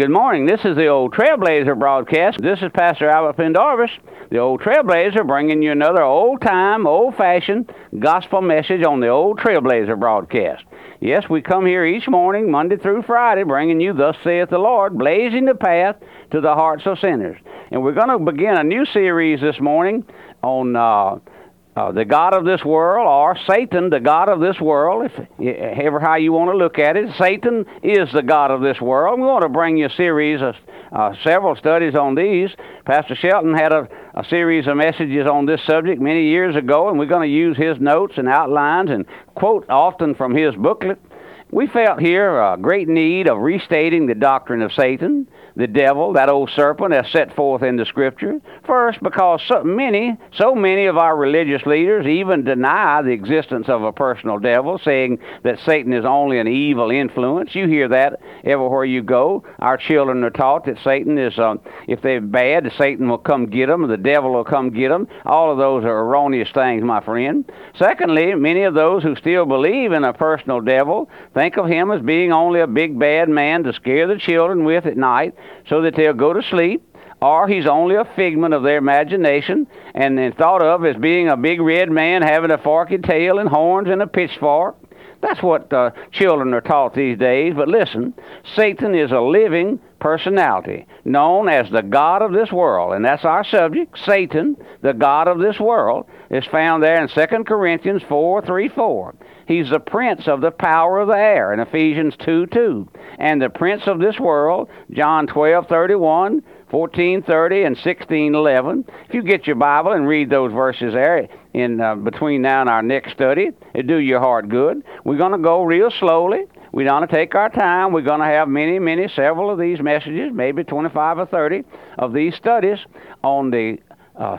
Good morning. This is the Old Trailblazer Broadcast. This is Pastor Albert Pendarvis, the Old Trailblazer, bringing you another old-time, old-fashioned gospel message on the Old Trailblazer Broadcast. Yes, we come here each morning, Monday through Friday, bringing you, thus saith the Lord, blazing the path to the hearts of sinners. And we're going to begin a new series this morning on the God of this world, or Satan, the God of this world, however how you want to look at it. Satan is the God of this world. We want to bring you a series of several studies on these. Pastor Shelton had a series of messages on this subject many years ago, and we're going to use his notes and outlines and quote often from his booklet. We felt here a great need of restating the doctrine of Satan, the devil, that old serpent, as set forth in the Scripture. First, because so many of our religious leaders even deny the existence of a personal devil, saying that Satan is only an evil influence. You hear that everywhere you go. Our children are taught that Satan is, if they're bad, Satan will come get them, the devil will come get them. All of those are erroneous things, my friend. Secondly, many of those who still believe in a personal devil think of him as being only a big bad man to scare the children with at night so that they'll go to sleep, or he's only a figment of their imagination and then thought of as being a big red man having a forked tail and horns and a pitchfork. That's what children are taught these days. But listen, Satan is a living personality known as the God of this world, and that's our subject. Satan, the God of this world, is found there in 2 Corinthians 4:3-4. He's the prince of the power of the air in Ephesians 2:2, and the prince of this world, John 12:31, 14:30, and 16:11. If you get your Bible and read those verses there in between now and our next study, it'll do your heart good. We're going to go real slowly. We're going to take our time. We're going to have several of these messages, maybe 25 or 30 of these studies on the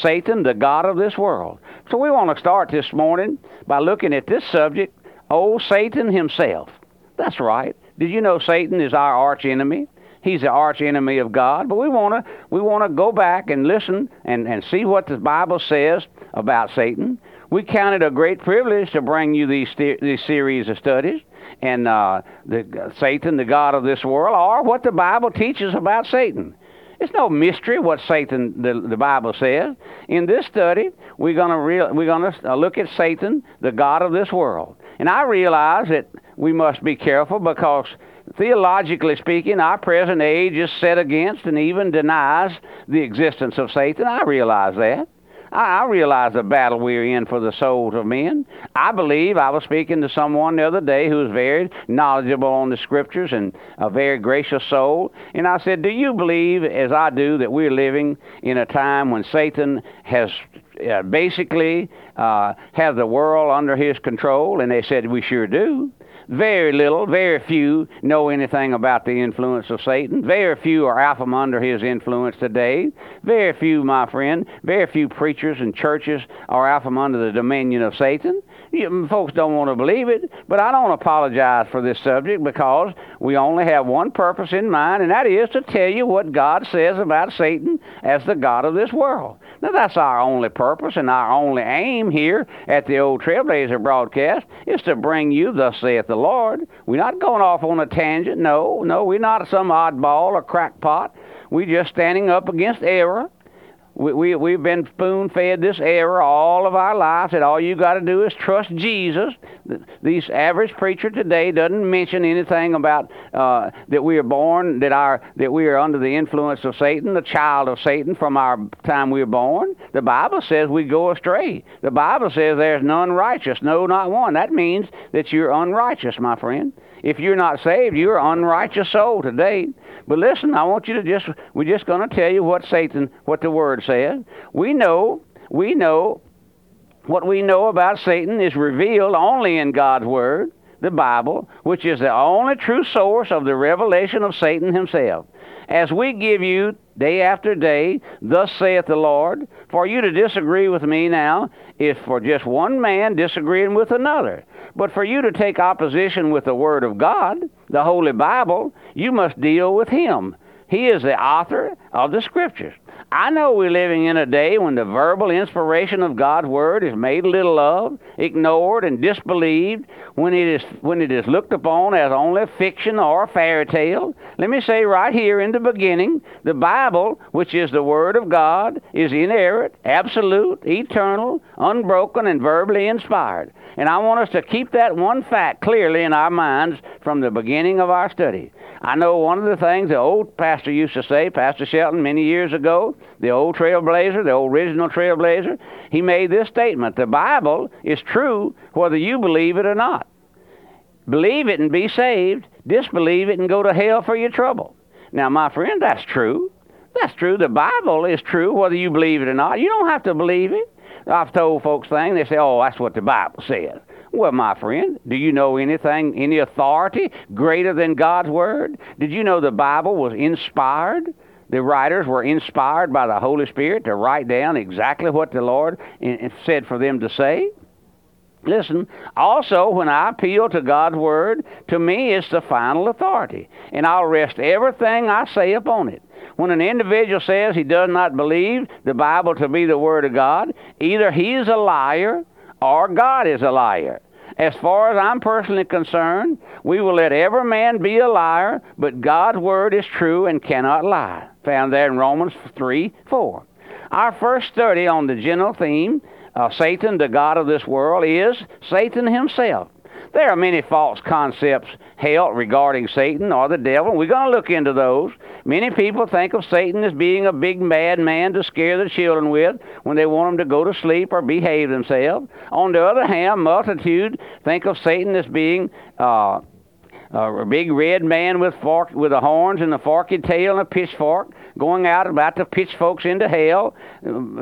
Satan, the God of this world. So we want to start this morning by looking at this subject, old Satan himself. That's right. Did you know Satan is our archenemy? He's the archenemy of God. But we want to go back and listen and see what the Bible says about Satan. We count it a great privilege to bring you these series of studies and Satan, the God of this world, or what the Bible teaches about Satan. It's no mystery what Satan, the Bible says. In this study, we're gonna look at Satan, the God of this world. And I realize that we must be careful because, theologically speaking, our present age is set against and even denies the existence of Satan. I realize that. I realize the battle we're in for the souls of men. I believe, I was speaking to someone the other day who was very knowledgeable on the Scriptures and a very gracious soul, and I said, do you believe, as I do, that we're living in a time when Satan has basically have the world under his control? And they said, we sure do. Very few know anything about the influence of Satan. Very few are out from under his influence today. Very few, my friend, very few preachers and churches are out from under the dominion of Satan. Folks don't want to believe it, but I don't apologize for this subject because we only have one purpose in mind, and that is to tell you what God says about Satan as the God of this world. Now, that's our only purpose and our only aim here at the Old Trailblazer Broadcast is to bring you, thus saith the Lord. We're not going off on a tangent. No, we're not some oddball or crackpot. We're just standing up against error. We've been spoon-fed this error all of our lives that all you got to do is trust Jesus. This average preacher today doesn't mention anything about that we are born, that we are under the influence of Satan, the child of Satan from our time we were born. The Bible says we go astray. The Bible says there's none righteous, no, not one. That means that you're unrighteous, my friend. If you're not saved, you're an unrighteous soul today. But listen, I want you to we're just going to tell you what the Word says. We know, what we know about Satan is revealed only in God's Word, the Bible, which is the only true source of the revelation of Satan himself. As we give you day after day, thus saith the Lord, for you to disagree with me now is for just one man disagreeing with another. But for you to take opposition with the Word of God, the Holy Bible, you must deal with him. He is the author of the Scriptures. I know we're living in a day when the verbal inspiration of God's Word is made little of, ignored, and disbelieved, when it is looked upon as only a fiction or a fairy tale. Let me say right here in the beginning, the Bible, which is the Word of God, is inerrant, absolute, eternal, unbroken, and verbally inspired. And I want us to keep that one fact clearly in our minds from the beginning of our study. I know one of the things the old pastor used to say, Pastor Shelton, many years ago, the old trailblazer, the original trailblazer, he made this statement: the Bible is true whether you believe it or not. Believe it and be saved. Disbelieve it and go to hell for your trouble. Now, my friend, that's true. That's true. The Bible is true whether you believe it or not. You don't have to believe it. I've told folks things, they say, oh, that's what the Bible says. Well, my friend, do you know anything, any authority greater than God's Word? Did you know the Bible was inspired? The writers were inspired by the Holy Spirit to write down exactly what the Lord said for them to say? Listen, also, when I appeal to God's Word, to me it's the final authority, and I'll rest everything I say upon it. When an individual says he does not believe the Bible to be the Word of God, either he is a liar or God is a liar. As far as I'm personally concerned, we will let every man be a liar, but God's Word is true and cannot lie. Found there in Romans 3:4. Our first study on the general theme, Satan, the God of this world, is Satan himself. There are many false concepts held regarding Satan or the devil. We're going to look into those. Many people think of Satan as being a big mad man to scare the children with when they want them to go to sleep or behave themselves. On the other hand, multitude think of Satan as being a big red man with the horns and a forked tail and a pitchfork, going out about to pitch folks into hell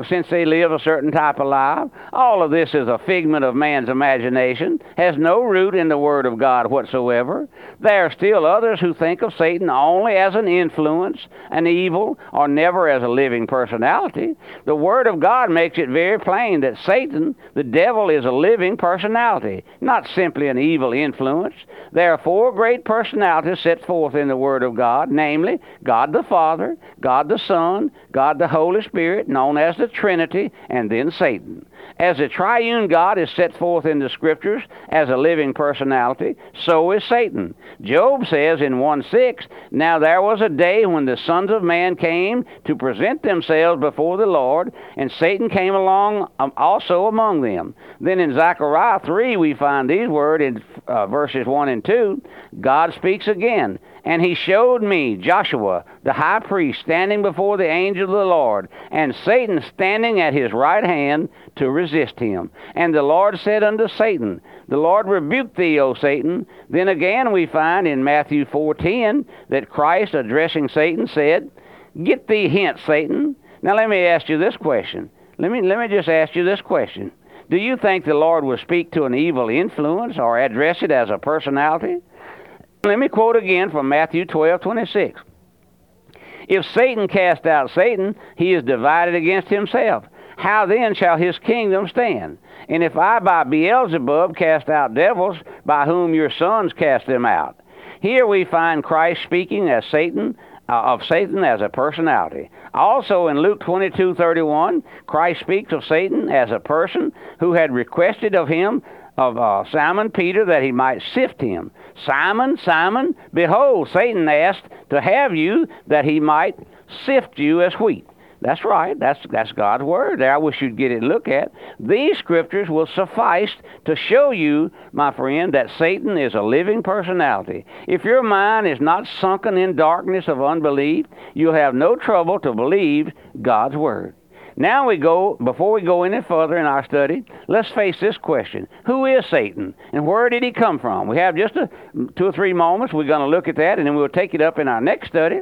since they live a certain type of life. All of this is a figment of man's imagination, has no root in the Word of God whatsoever. There are still others who think of Satan only as an influence, an evil, or never as a living personality. The Word of God makes it very plain that Satan, the devil, is a living personality, not simply an evil influence. There are four great personalities set forth in the Word of God, namely God the Father, God the Son, God the Holy Spirit, known as the Trinity, and then Satan. As the triune God is set forth in the Scriptures as a living personality, so is Satan. Job says in 1:6, now there was a day when the sons of man came to present themselves before the Lord, and Satan came along also among them. Then in Zechariah 3, we find these words in verses 1 and 2, God speaks again. And he showed me, Joshua, the high priest, standing before the angel of the Lord, and Satan standing at his right hand to resist him. And the Lord said unto Satan, the Lord rebuked thee, O Satan. Then again we find in Matthew 4:10 that Christ, addressing Satan, said, get thee hence, Satan. Now let me ask you this question. Let me just ask you this question. Do you think the Lord will speak to an evil influence or address it as a personality? Let me quote again from Matthew 12:26. If Satan cast out Satan, he is divided against himself. How then shall his kingdom stand? And if I by Beelzebub cast out devils, by whom your sons cast them out. Here we find Christ speaking as Satan, of Satan as a personality. Also in Luke 22:31, Christ speaks of Satan as a person who had requested of him, of Simon Peter, that he might sift him. Simon, Simon, behold, Satan asked to have you that he might sift you as wheat. That's right. That's God's Word there. I wish you'd get it a look at. These Scriptures will suffice to show you, my friend, that Satan is a living personality. If your mind is not sunken in darkness of unbelief, you'll have no trouble to believe God's Word. Now before we go any further in our study, let's face this question. Who is Satan, and where did he come from? We have just 2 or 3 moments. We're going to look at that, and then we'll take it up in our next study.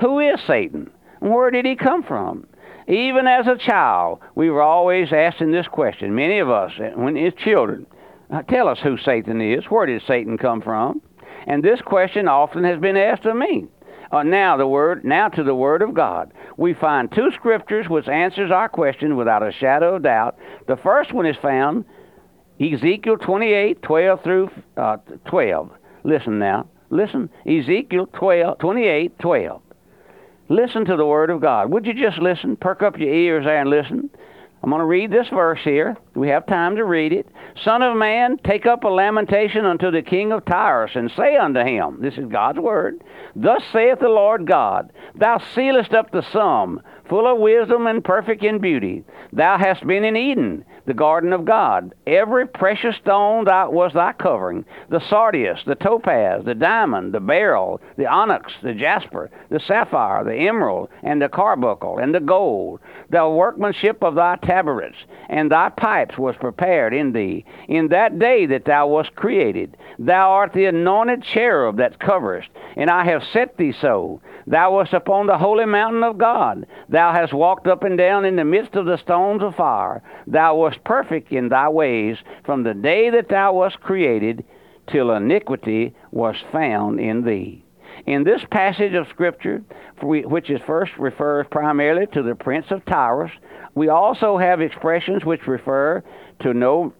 Who is Satan, and where did he come from? Even as a child, we were always asking this question. Many of us, when it's children, tell us who Satan is. Where did Satan come from? And this question often has been asked of me. Now to the Word of God. We find 2 Scriptures which answers our question without a shadow of doubt. The first one is found Ezekiel 28:12 through 12. Listen now. Ezekiel 28:12. Listen to the Word of God. Would you just listen? Perk up your ears there and listen. I'm going to read this verse here. We have time to read it. Son of man, take up a lamentation unto the king of Tyrus, and say unto him, this is God's word, thus saith the Lord God, thou sealest up the sum, full of wisdom and perfect in beauty. Thou hast been in Eden, the garden of God. Every precious stone was thy covering, the sardius, the topaz, the diamond, the beryl, the onyx, the jasper, the sapphire, the emerald, and the carbuncle, and the gold. The workmanship of thy tabrets and thy pipes was prepared in thee. In that day that thou wast created, thou art the anointed cherub that coverest, and I have set thee so. Thou wast upon the holy mountain of God. Thou hast walked up and down in the midst of the stones of fire. Thou wast perfect in thy ways from the day that thou wast created till iniquity was found in thee. In this passage of Scripture, which is first refers primarily to the prince of Tyrus, we also have expressions which refer to no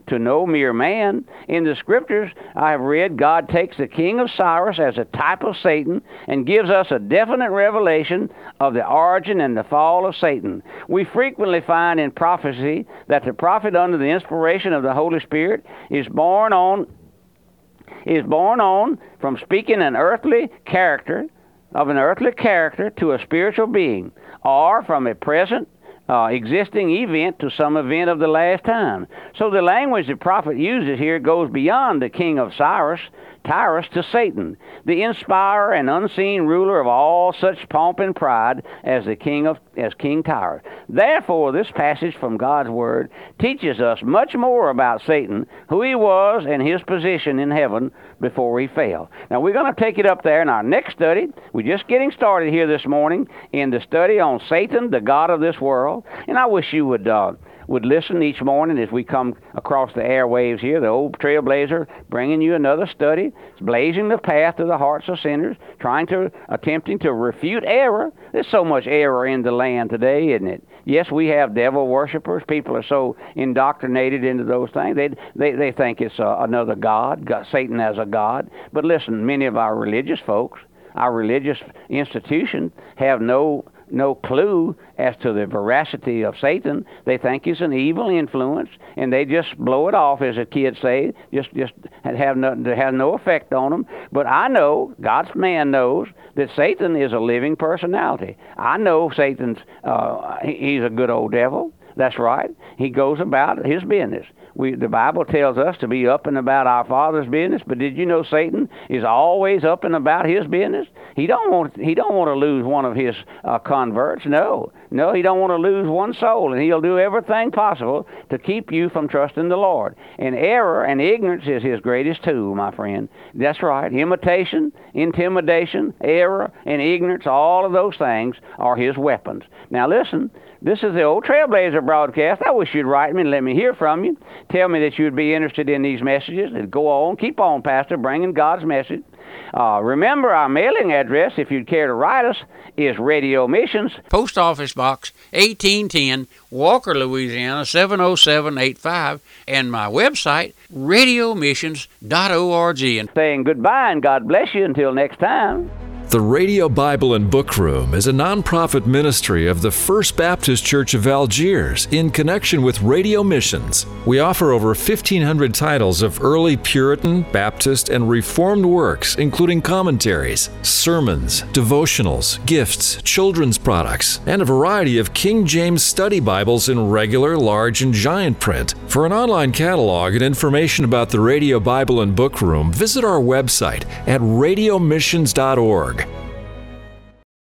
mere man. In the Scriptures, I have read God takes the king of Cyrus as a type of Satan and gives us a definite revelation of the origin and the fall of Satan. We frequently find in prophecy that the prophet under the inspiration of the Holy Spirit is born on from speaking an earthly character to a spiritual being, or from a present existing event to some event of the last time. So the language the prophet uses here goes beyond the king of Tyrus to Satan, the inspirer and unseen ruler of all such pomp and pride as King Tyrus. Therefore, this passage from God's Word teaches us much more about Satan, who he was, and his position in heaven before he fell. Now, we're going to take it up there in our next study. We're just getting started here this morning in the study on Satan, the God of this world. And I wish you would listen each morning as we come across the airwaves here, the old trailblazer, bringing you another study, blazing the path to the hearts of sinners, attempting to refute error. There's so much error in the land today, isn't it? Yes, we have devil worshipers. People are so indoctrinated into those things. They think it's another god, Satan as a god. But listen, many of our religious folks, our religious institutions have no clue as to the veracity of Satan. They think he's an evil influence, and they just blow it off, as the kids say, just have no effect on them. But I know, God's man knows, that Satan is a living personality. I know Satan's, he's a good old devil. That's right. He goes about his business. The Bible tells us to be up and about our Father's business, but did you know Satan is always up and about his business? He don't want to lose one of his converts. No, he don't want to lose one soul, and he'll do everything possible to keep you from trusting the Lord. And error and ignorance is his greatest tool, my friend. That's right. Imitation, intimidation, error, and ignorance, all of those things are his weapons. Now listen, this is the Old Trailblazer Broadcast. I wish you'd write me and let me hear from you. Tell me that you'd be interested in these messages. And go on. Keep on, Pastor, bringing God's message. Remember, our mailing address, if you'd care to write us, is Radio Missions, Post Office Box 1810, Walker, Louisiana 70785, and my website, radiomissions.org. And saying goodbye and God bless you until next time. The Radio Bible and Book Room is a nonprofit ministry of the First Baptist Church of Algiers in connection with Radio Missions. We offer over 1,500 titles of early Puritan, Baptist, and Reformed works, including commentaries, sermons, devotionals, gifts, children's products, and a variety of King James study Bibles in regular, large, and giant print. For an online catalog and information about the Radio Bible and Book Room, visit our website at radiomissions.org.